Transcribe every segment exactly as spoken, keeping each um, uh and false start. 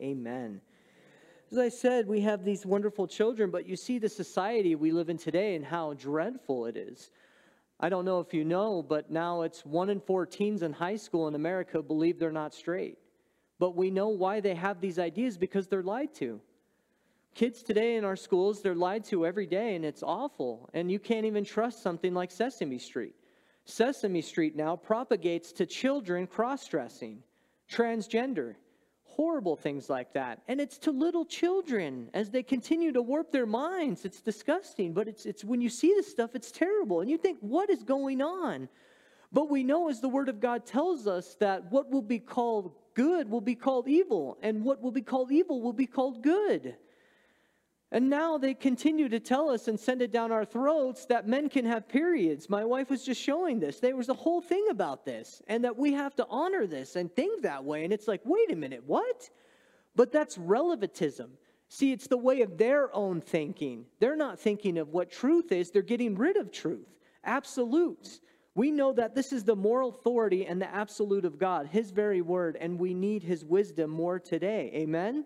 Amen. As I said, we have these wonderful children, but you see the society we live in today and how dreadful it is. I don't know if you know, but now it's one in four teens in high school in America believe they're not straight. But we know why they have these ideas, because they're lied to. Kids today in our schools, they're lied to every day, and it's awful. And you can't even trust something like Sesame Street. Sesame Street now propagates to children cross-dressing, transgender, horrible things like that. And it's to little children as they continue to warp their minds. It's disgusting, but it's, it's when you see this stuff, it's terrible. And you think, what is going on? But we know, as the Word of God tells us, that what will be called good will be called evil, and what will be called evil will be called good. And now they continue to tell us and send it down our throats that men can have periods. My wife was just showing this. There was a whole thing about this, and that we have to honor this and think that way. And it's like, wait a minute, what? But that's relativism. See, it's the way of their own thinking. They're not thinking of what truth is. They're getting rid of truth. Absolutes. We know that this is the moral authority and the absolute of God, His very word, and we need His wisdom more today. Amen?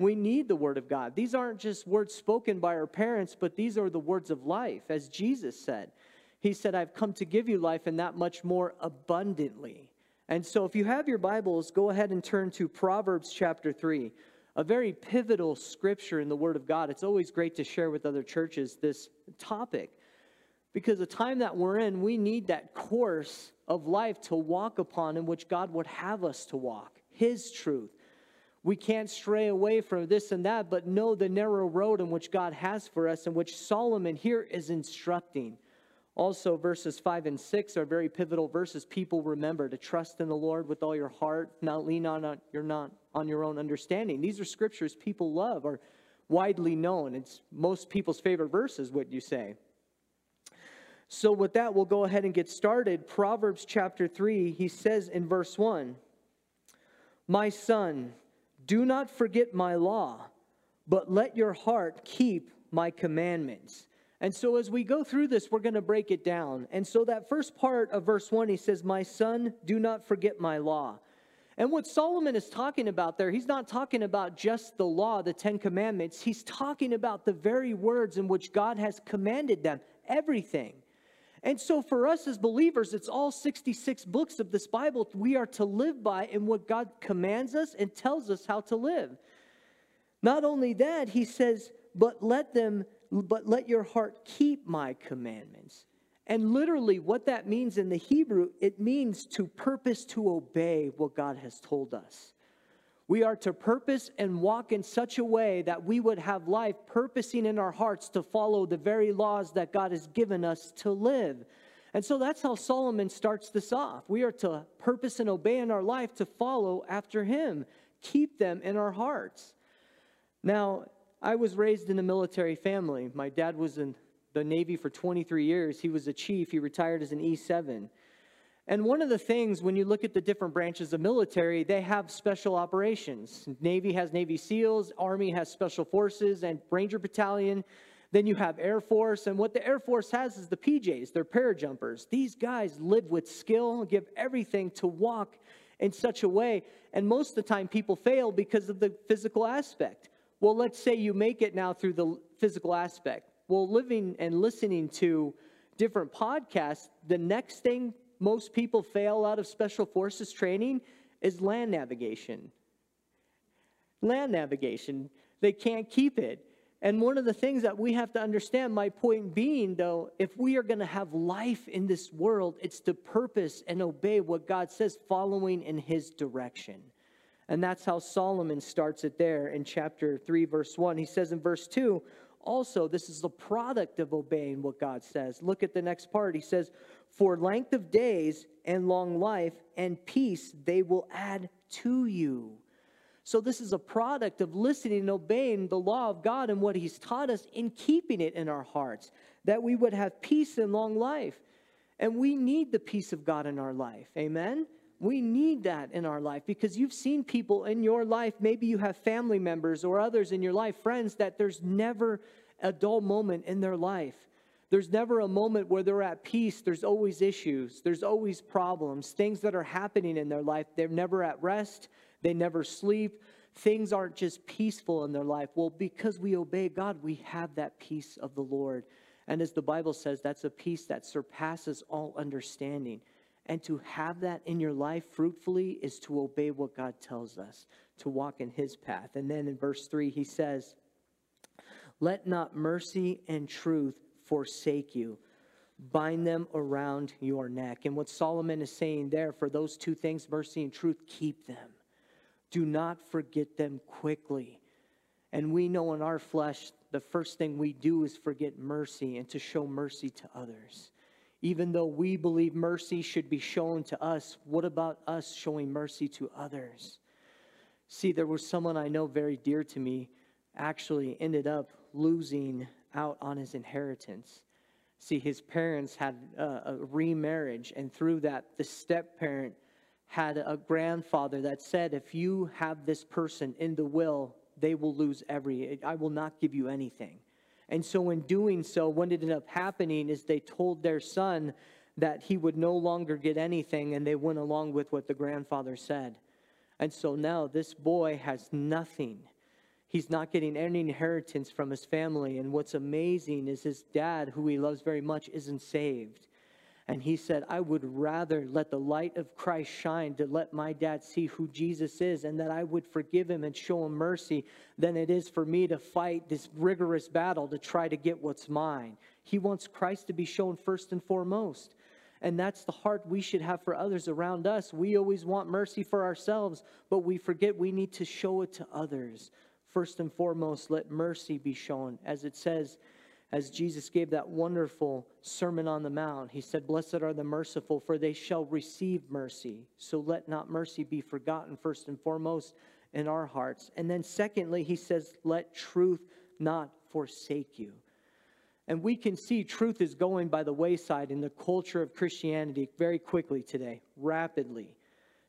We need the Word of God. These aren't just words spoken by our parents, but these are the words of life, as Jesus said. He said, I've come to give you life, and that much more abundantly. And so if you have your Bibles, go ahead and turn to Proverbs chapter three, a very pivotal scripture in the Word of God. It's always great to share with other churches this topic, because the time that we're in, we need that course of life to walk upon in which God would have us to walk, His truth. We can't stray away from this and that, but know the narrow road in which God has for us, in which Solomon here is instructing. Also, verses five and six are very pivotal verses. People, remember to trust in the Lord with all your heart, not lean on your, not on your own understanding. These are scriptures people love, are widely known. It's most people's favorite verses, would you say? So with that, we'll go ahead and get started. Proverbs chapter three, he says in verse one, my son, do not forget my law, but let your heart keep my commandments. And so as we go through this, we're going to break it down. And so that first part of verse one, he says, my son, do not forget my law. And what Solomon is talking about there, he's not talking about just the law, the Ten Commandments. He's talking about the very words in which God has commanded them, everything. And so for us as believers, it's all sixty-six books of this Bible we are to live by, and what God commands us and tells us how to live. Not only that, he says, but let them, but let your heart keep my commandments. And literally what that means in the Hebrew, it means to purpose to obey what God has told us. We are to purpose and walk in such a way that we would have life, purposing in our hearts to follow the very laws that God has given us to live. And so that's how Solomon starts this off. We are to purpose and obey in our life to follow after him, keep them in our hearts. Now, I was raised in a military family. My dad was in the Navy for twenty-three years. He was a chief. He retired as an E seven. And one of the things, when you look at the different branches of military, they have special operations. Navy has Navy SEALs, Army has Special Forces and Ranger Battalion. Then you have Air Force, and what the Air Force has is the P Js, they're parajumpers. These guys live with skill, give everything to walk in such a way, and most of the time people fail because of the physical aspect. Well, let's say you make it now through the physical aspect. Well, living and listening to different podcasts, the next thing most people fail out of Special Forces training is land navigation. Land navigation. They can't keep it. And one of the things that we have to understand, my point being, though, if we are going to have life in this world, it's to purpose and obey what God says, following in his direction. And that's how Solomon starts it there in chapter three, verse one. He says in verse two, also, this is the product of obeying what God says. Look at the next part. He says, for length of days and long life and peace they will add to you. So this is a product of listening and obeying the law of God and what he's taught us, in keeping it in our hearts, that we would have peace and long life. And we need the peace of God in our life. Amen? We need that in our life, because you've seen people in your life, maybe you have family members or others in your life, friends, that there's never a dull moment in their life. There's never a moment where they're at peace. There's always issues. There's always problems, things that are happening in their life. They're never at rest. They never sleep. things aren't just peaceful in their life. Well, because we obey God, we have that peace of the Lord. And as the Bible says, that's a peace that surpasses all understanding. And to have that in your life fruitfully is to obey what God tells us, to walk in his path. And then in verse three, he says, "Let not mercy and truth forsake you. Bind them around your neck." And what Solomon is saying there, for those two things, mercy and truth, keep them. Do not forget them quickly. And we know in our flesh, the first thing we do is forget mercy and to show mercy to others. Even though we believe mercy should be shown to us, what about us showing mercy to others? See, there was someone I know very dear to me, actually ended up losing out on his inheritance. See, his parents had a, a remarriage, and through that, the step-parent had a grandfather that said, if you have this person in the will, they will lose every, I will not give you anything. And so in doing so, what ended up happening is they told their son that he would no longer get anything, and they went along with what the grandfather said. And so now this boy has nothing. He's not getting any inheritance from his family. And what's amazing is his dad, who he loves very much, isn't saved. And he said, I would rather let the light of Christ shine to let my dad see who Jesus is and that I would forgive him and show him mercy than it is for me to fight this rigorous battle to try to get what's mine. He wants Christ to be shown first and foremost. And that's the heart we should have for others around us. We always want mercy for ourselves, but we forget we need to show it to others. First and foremost, let mercy be shown. As it says, as Jesus gave that wonderful Sermon on the Mount, he said, "Blessed are the merciful, for they shall receive mercy." So let not mercy be forgotten, first and foremost, in our hearts. And then secondly, he says, let truth not forsake you. And we can see truth is going by the wayside in the culture of Christianity very quickly today, rapidly.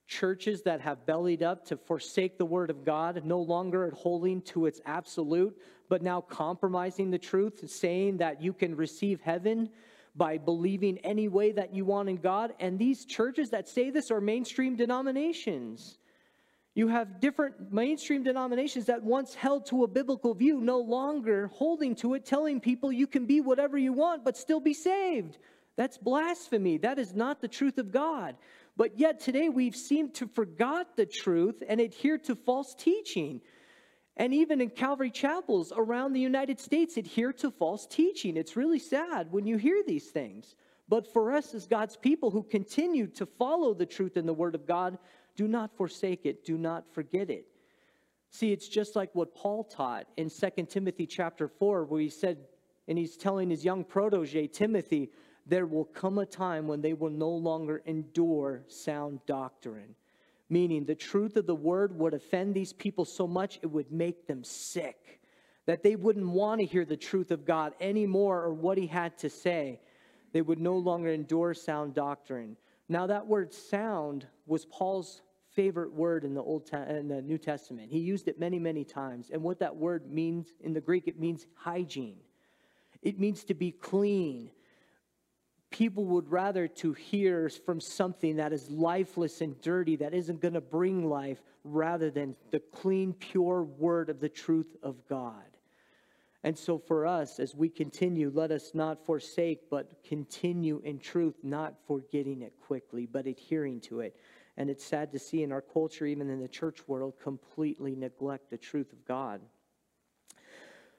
Churches that have bellied up to forsake the word of God, no longer holding to its absolute, but now compromising the truth, saying that you can receive heaven by believing any way that you want in God. And these churches that say this are mainstream denominations. You have different mainstream denominations that once held to a biblical view, no longer holding to it, telling people you can be whatever you want, but still be saved. That's blasphemy. That is not the truth of God. But yet today we've seemed to forgot the truth and adhere to false teaching. And even in Calvary chapels around the United States, adhere to false teaching. It's really sad when you hear these things. But for us as God's people who continue to follow the truth in the Word of God, do not forsake it. Do not forget it. See, it's just like what Paul taught in Second Timothy chapter four, where he said, and he's telling his young protege, Timothy, there will come a time when they will no longer endure sound doctrine. Meaning the truth of the word would offend these people so much it would make them sick. That they wouldn't want to hear the truth of God anymore or what he had to say. They would no longer endure sound doctrine. Now that word sound was Paul's favorite word in the Old Te- in the New Testament. He used it many, many times. And what that word means in the Greek, it means hygiene. It means to be clean. People would rather to hear from something that is lifeless and dirty, that isn't going to bring life, rather than the clean, pure word of the truth of God. And so for us, as we continue, let us not forsake, but continue in truth, not forgetting it quickly, but adhering to it. And it's sad to see in our culture, even in the church world, completely neglect the truth of God.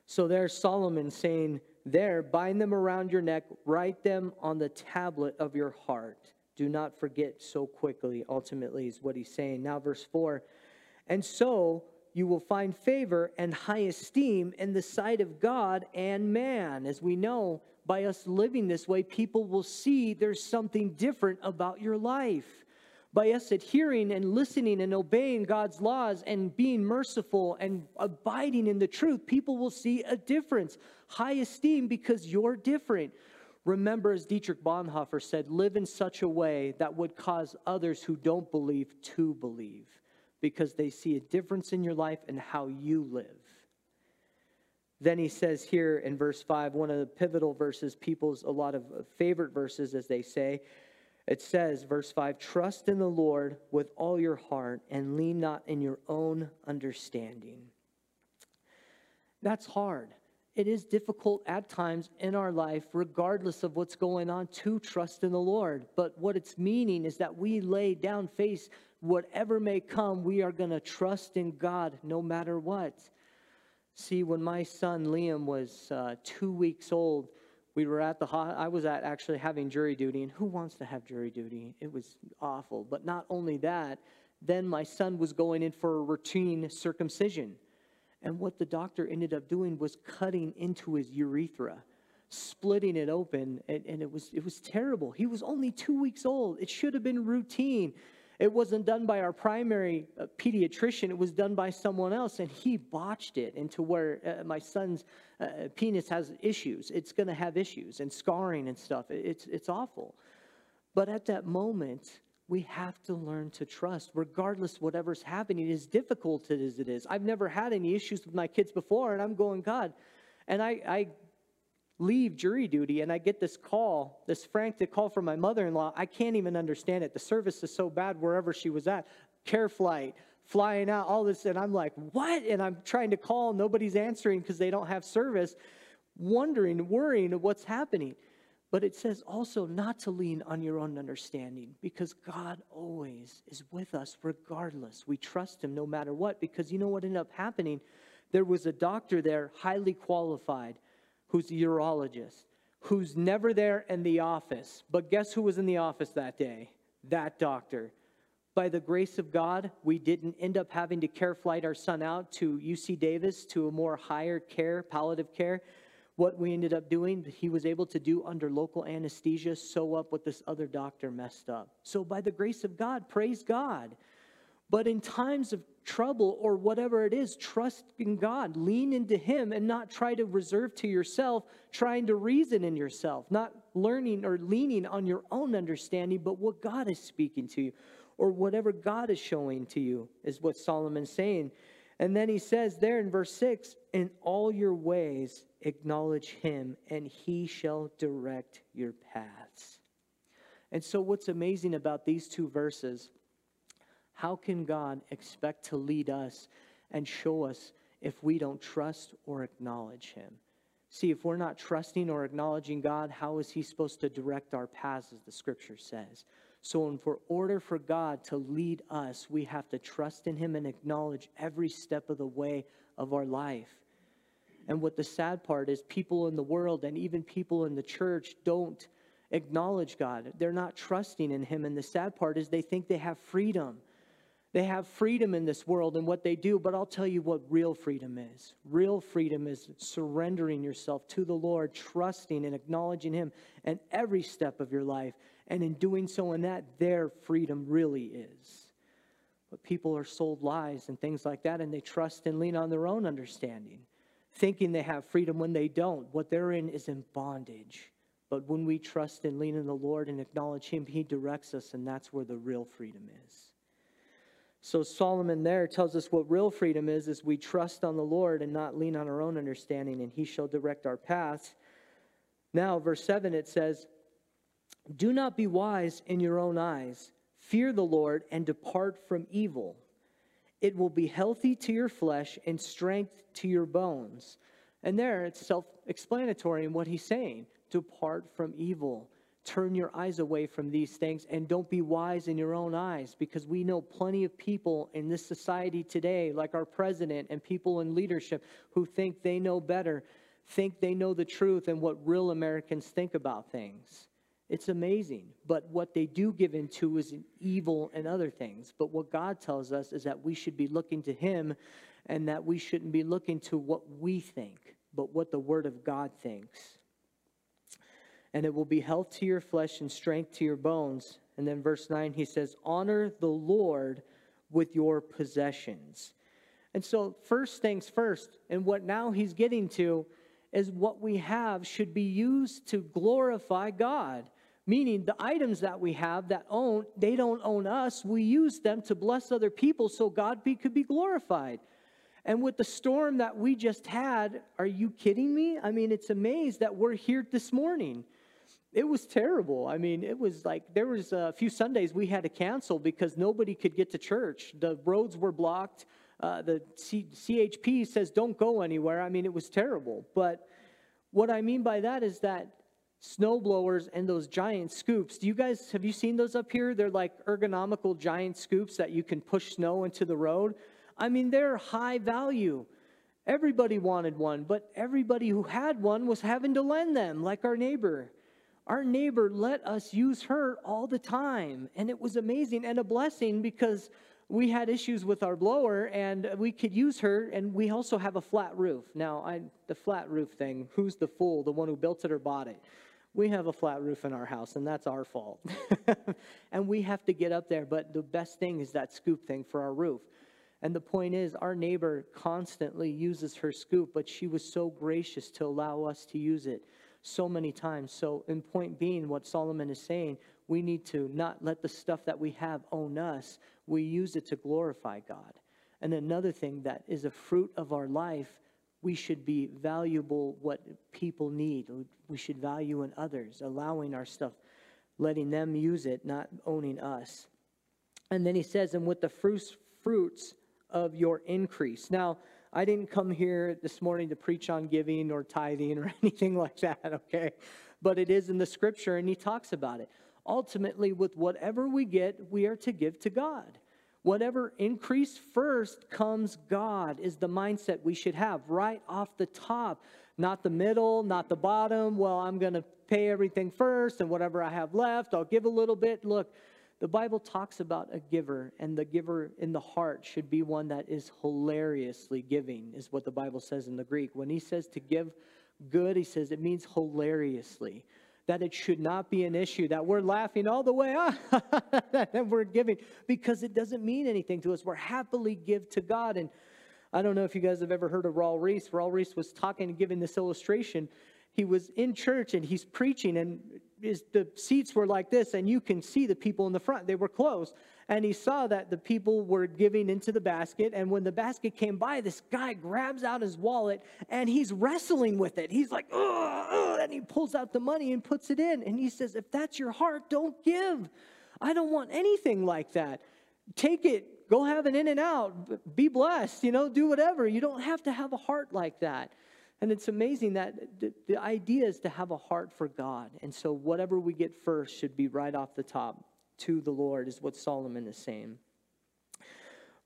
So there's Solomon saying, there, bind them around your neck, write them on the tablet of your heart. Do not forget so quickly, ultimately, is what he's saying. Now, verse four, and so you will find favor and high esteem in the sight of God and man. As we know, by us living this way, people will see there's something different about your life. By us adhering and listening and obeying God's laws and being merciful and abiding in the truth, people will see a difference. High esteem because you're different. Remember, as Dietrich Bonhoeffer said, live in such a way that would cause others who don't believe to believe because they see a difference in your life and how you live. Then he says here in verse five, one of the pivotal verses, people's a lot of favorite verses, as they say, It says, verse five, trust in the Lord with all your heart and lean not in your own understanding. That's hard. It is difficult at times in our life, regardless of what's going on, to trust in the Lord. But what it's meaning is that we lay down face, whatever may come, we are going to trust in God no matter what. See, when my son Liam was uh, two weeks old, we were at the hospital. I was at actually having jury duty, and who wants to have jury duty? It was awful. But not only that, then my son was going in for a routine circumcision. And what the doctor ended up doing was cutting into his urethra, splitting it open, and, and it was it was terrible. He was only two weeks old. It should have been routine. It wasn't done by our primary uh, pediatrician. It was done by someone else, and he botched it into where uh, my son's uh, penis has issues. It's going to have issues and scarring and stuff. It, it's, it's awful. But at that moment, we have to learn to trust, regardless whatever's happening, as difficult as it is. I've never had any issues with my kids before, and I'm going, God. And I, I leave jury duty, and I get this call, this frantic call from my mother-in-law. I can't even understand it. The service is so bad wherever she was at. Care flight, flying out, all this. And I'm like, what? And I'm trying to call. Nobody's answering because they don't have service. Wondering, worrying what's happening. But it says also not to lean on your own understanding, because God always is with us regardless. We trust him no matter what, because you know what ended up happening? There was a doctor there, highly qualified, who's a urologist, who's never there in the office. But guess who was in the office that day? That doctor. By the grace of God, we didn't end up having to care flight our son out to U C Davis to a more higher care, palliative care. What we ended up doing, he was able to do under local anesthesia, sew up what this other doctor messed up. So by the grace of God, praise God. But in times of trouble or whatever it is, trust in God. Lean into him and not try to reserve to yourself, trying to reason in yourself. Not learning or leaning on your own understanding, but what God is speaking to you. Or whatever God is showing to you is what Solomon's saying. And then he says there in verse six, in all your ways acknowledge him, and he shall direct your paths. And so what's amazing about these two verses, how can God expect to lead us and show us if we don't trust or acknowledge him? See, if we're not trusting or acknowledging God, how is he supposed to direct our paths, as the scripture says? So in order for God to lead us, we have to trust in him and acknowledge every step of the way of our life. And what the sad part is, people in the world and even people in the church don't acknowledge God. They're not trusting in him. And the sad part is they think they have freedom. They have freedom in this world and what they do. But I'll tell you what real freedom is. Real freedom is surrendering yourself to the Lord, trusting and acknowledging him in every step of your life. And in doing so in that, their freedom really is. But people are sold lies and things like that, and they trust and lean on their own understanding, thinking they have freedom when they don't. What they're in is in bondage. But when we trust and lean on the Lord and acknowledge him, he directs us, and that's where the real freedom is. So Solomon there tells us what real freedom is, is we trust on the Lord and not lean on our own understanding, and he shall direct our paths. Now, verse seven, it says, do not be wise in your own eyes. Fear the Lord and depart from evil. It will be healthy to your flesh and strength to your bones. And there it's self-explanatory in what he's saying. Depart from evil. Turn your eyes away from these things and don't be wise in your own eyes, because we know plenty of people in this society today, like our president and people in leadership, who think they know better, think they know the truth and what real Americans think about things. It's amazing, but what they do give into is evil and other things. But what God tells us is that we should be looking to him and that we shouldn't be looking to what we think, but what the word of God thinks. And it will be health to your flesh and strength to your bones. And then verse nine, he says, honor the Lord with your possessions. And so first things first, and what now he's getting to is what we have should be used to glorify God. Meaning the items that we have that own, they don't own us. We use them to bless other people so God be, could be glorified. And with the storm that we just had, are you kidding me? I mean, it's amazing that we're here this morning. It was terrible. I mean, it was like there was a few Sundays we had to cancel because nobody could get to church. The roads were blocked. Uh, the C- CHP says don't go anywhere. I mean, it was terrible. But what I mean by that is that snow blowers and those giant scoops. Do you guys, have you seen those up here? They're like ergonomical giant scoops that you can push snow into the road. I mean, they're high value. Everybody wanted one, but everybody who had one was having to lend them, like our neighbor. Our neighbor let us use her all the time, and it was amazing and a blessing because we had issues with our blower, and we could use her, and we also have a flat roof. Now, I, the flat roof thing, who's the fool, the one who built it or bought it? We have a flat roof in our house, and that's our fault. And we have to get up there, but the best thing is that scoop thing for our roof. And the point is, our neighbor constantly uses her scoop, but she was so gracious to allow us to use it so many times. So in point being, what Solomon is saying, we need to not let the stuff that we have own us. We use it to glorify God. And another thing that is a fruit of our life, we should be valuable what people need. We should value in others, allowing our stuff, letting them use it, not owning us. And then he says, and with the fruits, fruits of your increase. Now, I didn't come here this morning to preach on giving or tithing or anything like that, okay? But it is in the scripture, and he talks about it. Ultimately, with whatever we get, we are to give to God. Whatever increase first comes God is the mindset we should have right off the top, not the middle, not the bottom. Well, I'm going to pay everything first, and whatever I have left, I'll give a little bit. Look, the Bible talks about a giver, and the giver in the heart should be one that is hilariously giving, is what the Bible says in the Greek. When he says to give good, he says it means hilariously, that it should not be an issue, that we're laughing all the way up, and we're giving, because it doesn't mean anything to us. We're happily give to God. And I don't know if you guys have ever heard of Raul Reese. Raul Reese was talking and giving this illustration. He was in church, and he's preaching, and is the seats were like this, and you can see the people in the front. They were close, and he saw that the people were giving into the basket, and when the basket came by, this guy grabs out his wallet, and he's wrestling with it. He's like, ugh, ugh, and he pulls out the money and puts it in, and he says, if that's your heart, don't give. I don't want anything like that. Take it. Go have an In-N-Out. Be blessed. You know, do whatever. You don't have to have a heart like that. And it's amazing that the idea is to have a heart for God. And so whatever we get first should be right off the top to the Lord is what Solomon is saying.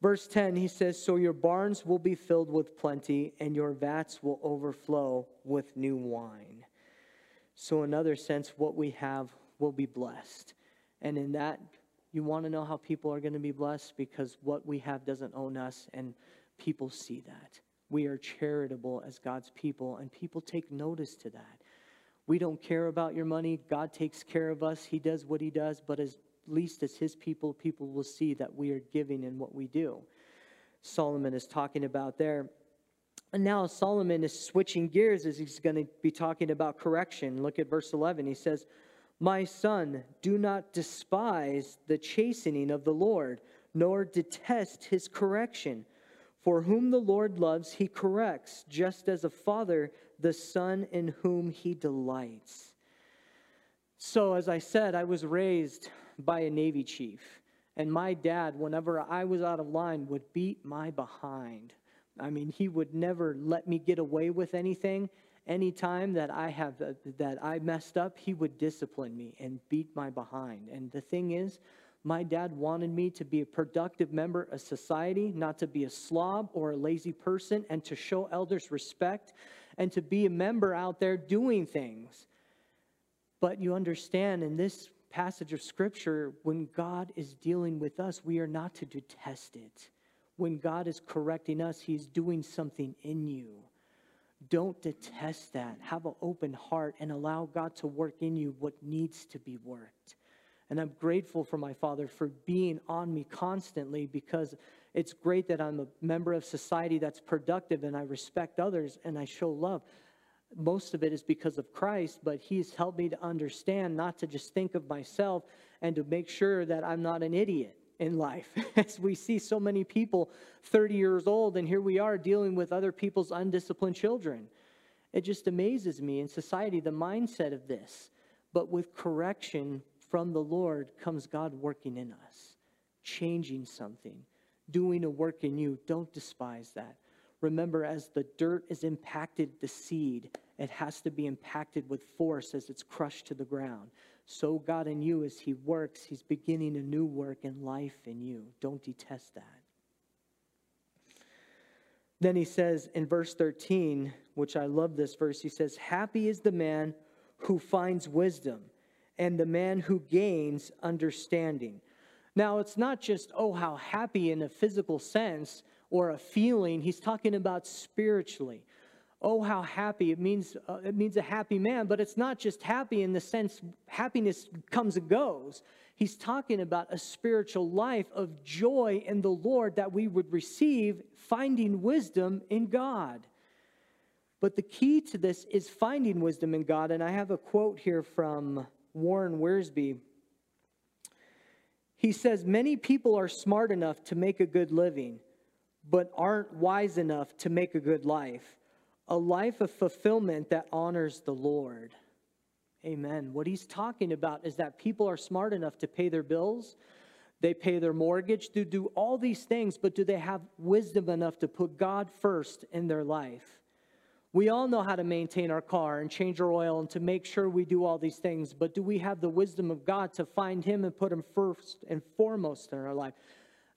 Verse ten, he says, so your barns will be filled with plenty, and your vats will overflow with new wine. So in another sense, what we have will be blessed. And in that, you want to know how people are going to be blessed? Because what we have doesn't own us, and people see that. We are charitable as God's people, and people take notice to that. We don't care about your money. God takes care of us. He does what he does, but as least as his people, people will see that we are giving in what we do. Solomon is talking about there. And now Solomon is switching gears as he's going to be talking about correction. Look at verse eleven. He says, my son, do not despise the chastening of the Lord, nor detest his correction. For whom the Lord loves, he corrects, just as a father, the son in whom he delights. So, as I said, I was raised by a Navy chief. And my dad, whenever I was out of line, would beat my behind. I mean, he would never let me get away with anything. Anytime that I have uh, that I messed up, he would discipline me and beat my behind. And the thing is, my dad wanted me to be a productive member of society, not to be a slob or a lazy person, and to show elders respect, and to be a member out there doing things. But you understand, in this passage of Scripture, when God is dealing with us, we are not to detest it. When God is correcting us, he's doing something in you. Don't detest that. Have an open heart and allow God to work in you what needs to be worked. And I'm grateful for my father for being on me constantly, because it's great that I'm a member of society that's productive, and I respect others and I show love. Most of it is because of Christ, but he's helped me to understand not to just think of myself and to make sure that I'm not an idiot in life. As we see so many people thirty years old, and here we are dealing with other people's undisciplined children. It just amazes me in society, the mindset of this. But with correction from the Lord comes God working in us, changing something, doing a work in you. Don't despise that. Remember, as the dirt is impacted the seed, it has to be impacted with force as it's crushed to the ground. So God in you, as he works, he's beginning a new work in life in you. Don't detest that. Then he says in verse thirteen, which I love this verse, he says, happy is the man who finds wisdom and the man who gains understanding. Now, it's not just, oh, how happy in a physical sense or a feeling. He's talking about spiritually. Oh, how happy. It means uh, it means a happy man, but it's not just happy in the sense happiness comes and goes. He's talking about a spiritual life of joy in the Lord that we would receive, finding wisdom in God. But the key to this is finding wisdom in God. And I have a quote here from Warren Wiersbe. He says, many people are smart enough to make a good living, but aren't wise enough to make a good life. A life of fulfillment that honors the Lord. Amen. What he's talking about is that people are smart enough to pay their bills. They pay their mortgage, to do all these things, but do they have wisdom enough to put God first in their life? We all know how to maintain our car and change our oil and to make sure we do all these things, but do we have the wisdom of God to find him and put him first and foremost in our life?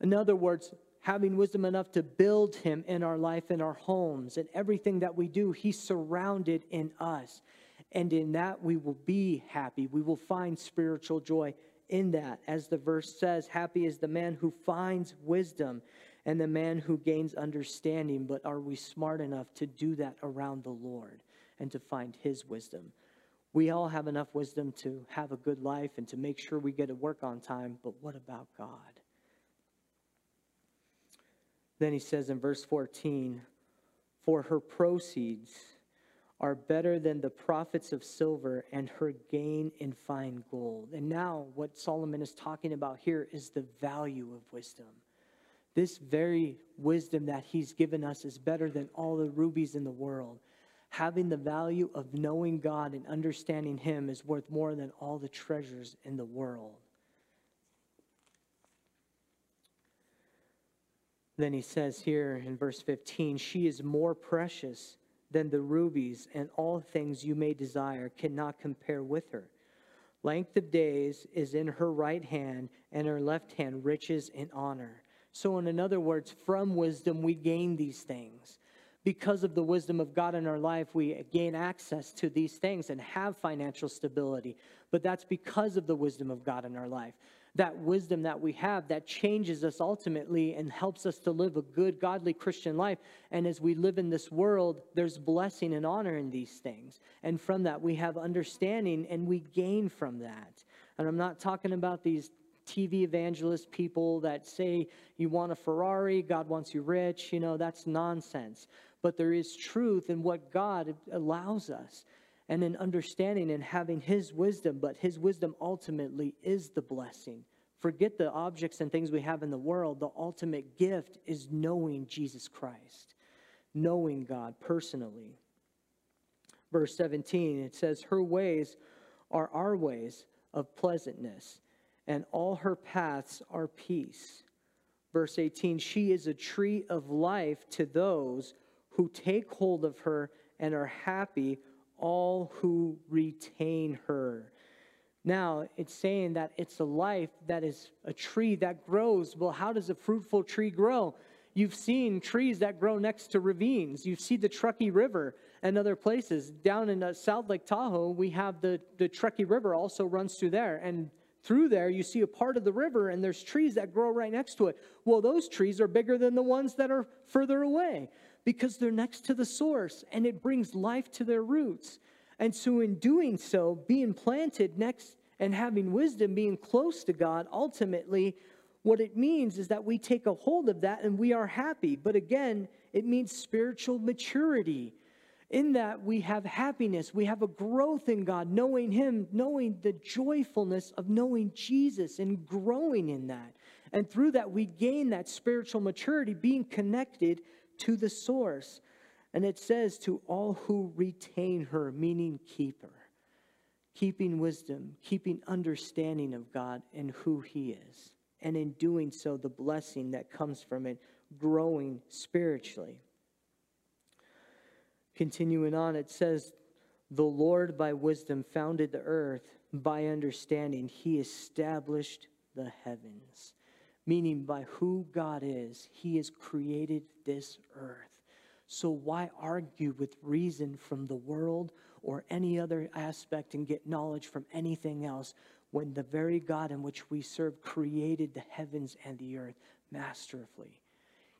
In other words, having wisdom enough to build him in our life, in our homes, and everything that we do, he's surrounded in us. And in that, we will be happy. We will find spiritual joy in that. As the verse says, happy is the man who finds wisdom and the man who gains understanding. But are we smart enough to do that around the Lord and to find his wisdom? We all have enough wisdom to have a good life and to make sure we get to work on time. But what about God? Then he says in verse fourteen, for her proceeds are better than the profits of silver, and her gain in fine gold. And now what Solomon is talking about here is the value of wisdom. This very wisdom that he's given us is better than all the rubies in the world. Having the value of knowing God and understanding him is worth more than all the treasures in the world. Then he says here in verse fifteen, she is more precious than the rubies, and all things you may desire cannot compare with her. Length of days is in her right hand, and her left hand riches and honor. So in other words, from wisdom we gain these things. Because of the wisdom of God in our life, we gain access to these things and have financial stability. But that's because of the wisdom of God in our life. That wisdom that we have that changes us ultimately and helps us to live a good, godly Christian life. And as we live in this world, there's blessing and honor in these things. And from that, we have understanding and we gain from that. And I'm not talking about these T V evangelist people that say you want a Ferrari, God wants you rich. You know, that's nonsense. But there is truth in what God allows us. And in understanding and having his wisdom, but his wisdom ultimately is the blessing. Forget the objects and things we have in the world. The ultimate gift is knowing Jesus Christ, knowing God personally. Verse seventeen, it says, her ways are our ways of pleasantness, and all her paths are peace. Verse eighteen, she is a tree of life to those who take hold of her and are happy, all who retain her. Now, it's saying that it's a life that is a tree that grows. Well, how does a fruitful tree grow? You've seen trees that grow next to ravines. You see the Truckee River and other places. Down in South Lake Tahoe, we have the, the Truckee River also runs through there. And through there, you see a part of the river, and there's trees that grow right next to it. Well, those trees are bigger than the ones that are further away, because they're next to the source, and it brings life to their roots. And so in doing so, being planted next and having wisdom, being close to God, ultimately what it means is that we take a hold of that and we are happy. But again, it means spiritual maturity. In that we have happiness, we have a growth in God, knowing him, knowing the joyfulness of knowing Jesus and growing in that. And through that, we gain that spiritual maturity, being connected to the source. And it says to all who retain her, meaning keep her. keeping wisdom, keeping understanding of God and who He is. And in doing so, the blessing that comes from it, growing spiritually. Continuing on, it says, the Lord by wisdom founded the earth, by understanding He established the heavens. Meaning by who God is, He has created this earth. So why argue with reason from the world or any other aspect and get knowledge from anything else when the very God in which we serve created the heavens and the earth masterfully?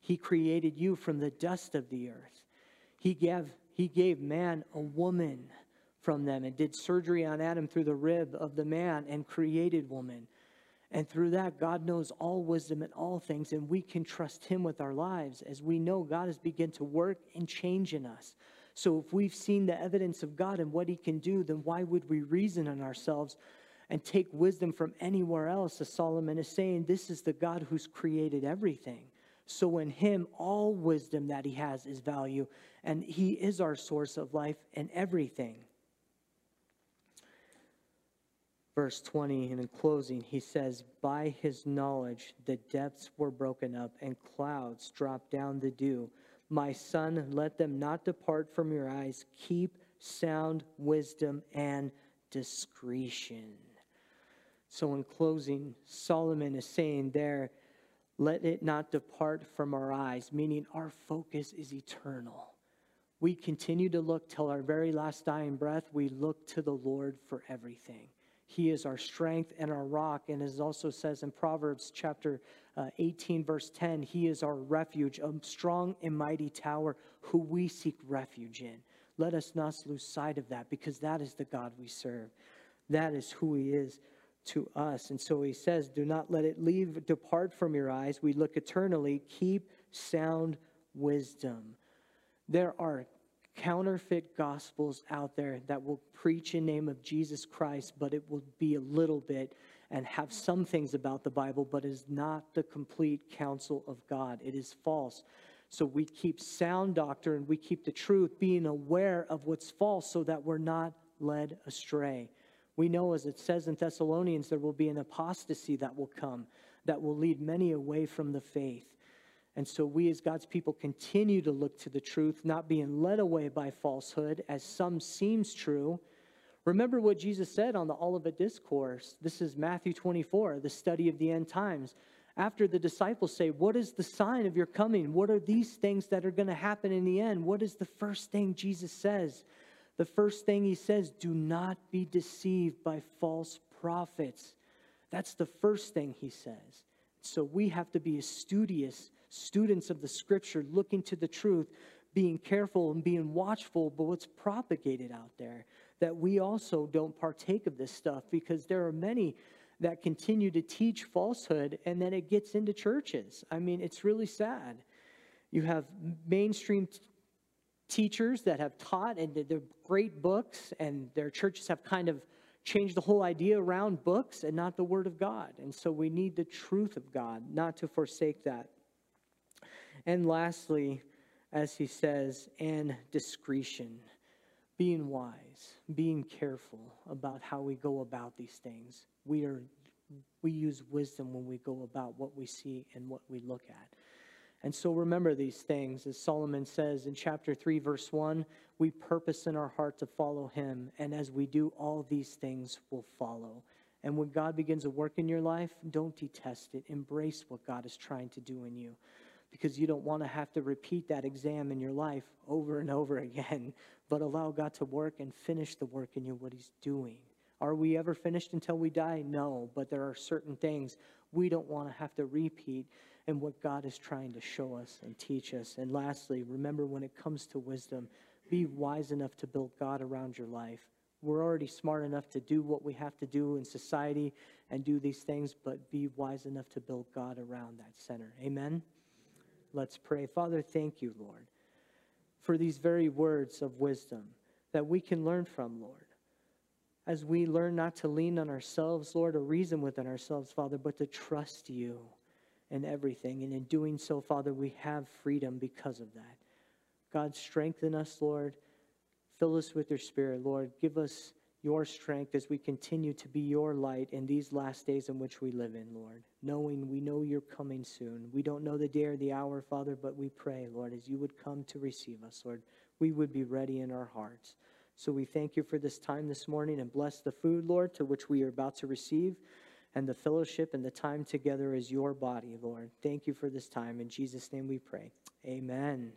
He created you from the dust of the earth. He gave, he gave man a woman from them and did surgery on Adam through the rib of the man and created woman. And through that, God knows all wisdom and all things, and we can trust Him with our lives as we know God has begun to work and change in us. So if we've seen the evidence of God and what He can do, then why would we reason on ourselves and take wisdom from anywhere else? As Solomon is saying, this is the God who's created everything. So in Him, all wisdom that He has is value, and He is our source of life and everything. Verse twenty, and in closing, he says, by His knowledge the depths were broken up, and clouds dropped down the dew. My son, let them not depart from your eyes. Keep sound wisdom and discretion. So in closing, Solomon is saying there, let it not depart from our eyes, meaning our focus is eternal. We continue to look till our very last dying breath. We look to the Lord for everything. He is our strength and our rock. And as also says in Proverbs chapter uh, eighteen, verse ten, He is our refuge, a strong and mighty tower who we seek refuge in. Let us not lose sight of that, because that is the God we serve. That is who He is to us. And so He says, do not let it leave, depart from your eyes. We look eternally. Keep sound wisdom. There are counterfeit gospels out there that will preach in the name of Jesus Christ, but it will be a little bit and have some things about the Bible, but is not the complete counsel of God. It is false. So we keep sound doctrine, we keep the truth, being aware of what's false so that we're not led astray. We know, as it says in Thessalonians, there will be an apostasy that will come that will lead many away from the faith. And so we as God's people continue to look to the truth, not being led away by falsehood, as some seems true. Remember what Jesus said on the Olivet Discourse. This is Matthew twenty-four, the study of the end times. After the disciples say, what is the sign of your coming? What are these things that are going to happen in the end? What is the first thing Jesus says? The first thing He says, do not be deceived by false prophets. That's the first thing He says. So we have to be a studious students of the scripture, looking to the truth, being careful and being watchful, but what's propagated out there, that we also don't partake of this stuff, because there are many that continue to teach falsehood, and then it gets into churches. I mean, it's really sad. You have mainstream t- teachers that have taught, and they're great books, and their churches have kind of changed the whole idea around books and not the Word of God. And so we need the truth of God, not to forsake that. And lastly, as he says, and discretion, being wise, being careful about how we go about these things. We are, we use wisdom when we go about what we see and what we look at. And so remember these things, as Solomon says in chapter three, verse one, we purpose in our heart to follow Him. And as we do, all these things will follow. And when God begins to work in your life, don't detest it. Embrace what God is trying to do in you, because you don't want to have to repeat that exam in your life over and over again, but allow God to work and finish the work in you, what He's doing. Are we ever finished until we die? No, but there are certain things we don't want to have to repeat in what God is trying to show us and teach us. And lastly, remember, when it comes to wisdom, be wise enough to build God around your life. We're already smart enough to do what we have to do in society and do these things, but be wise enough to build God around that center. Amen? Let's pray. Father, thank you, Lord, for these very words of wisdom that we can learn from, Lord. As we learn not to lean on ourselves, Lord, or reason within ourselves, Father, but to trust you in everything. And in doing so, Father, we have freedom because of that. God, strengthen us, Lord. Fill us with your Spirit, Lord. Give us your strength as we continue to be your light in these last days in which we live in, Lord. Knowing we know you're coming soon. We don't know the day or the hour, Father, but we pray, Lord, as you would come to receive us, Lord, we would be ready in our hearts. So we thank you for this time this morning, and bless the food, Lord, to which we are about to receive, and the fellowship and the time together as your body, Lord. Thank you for this time. In Jesus' name we pray. Amen.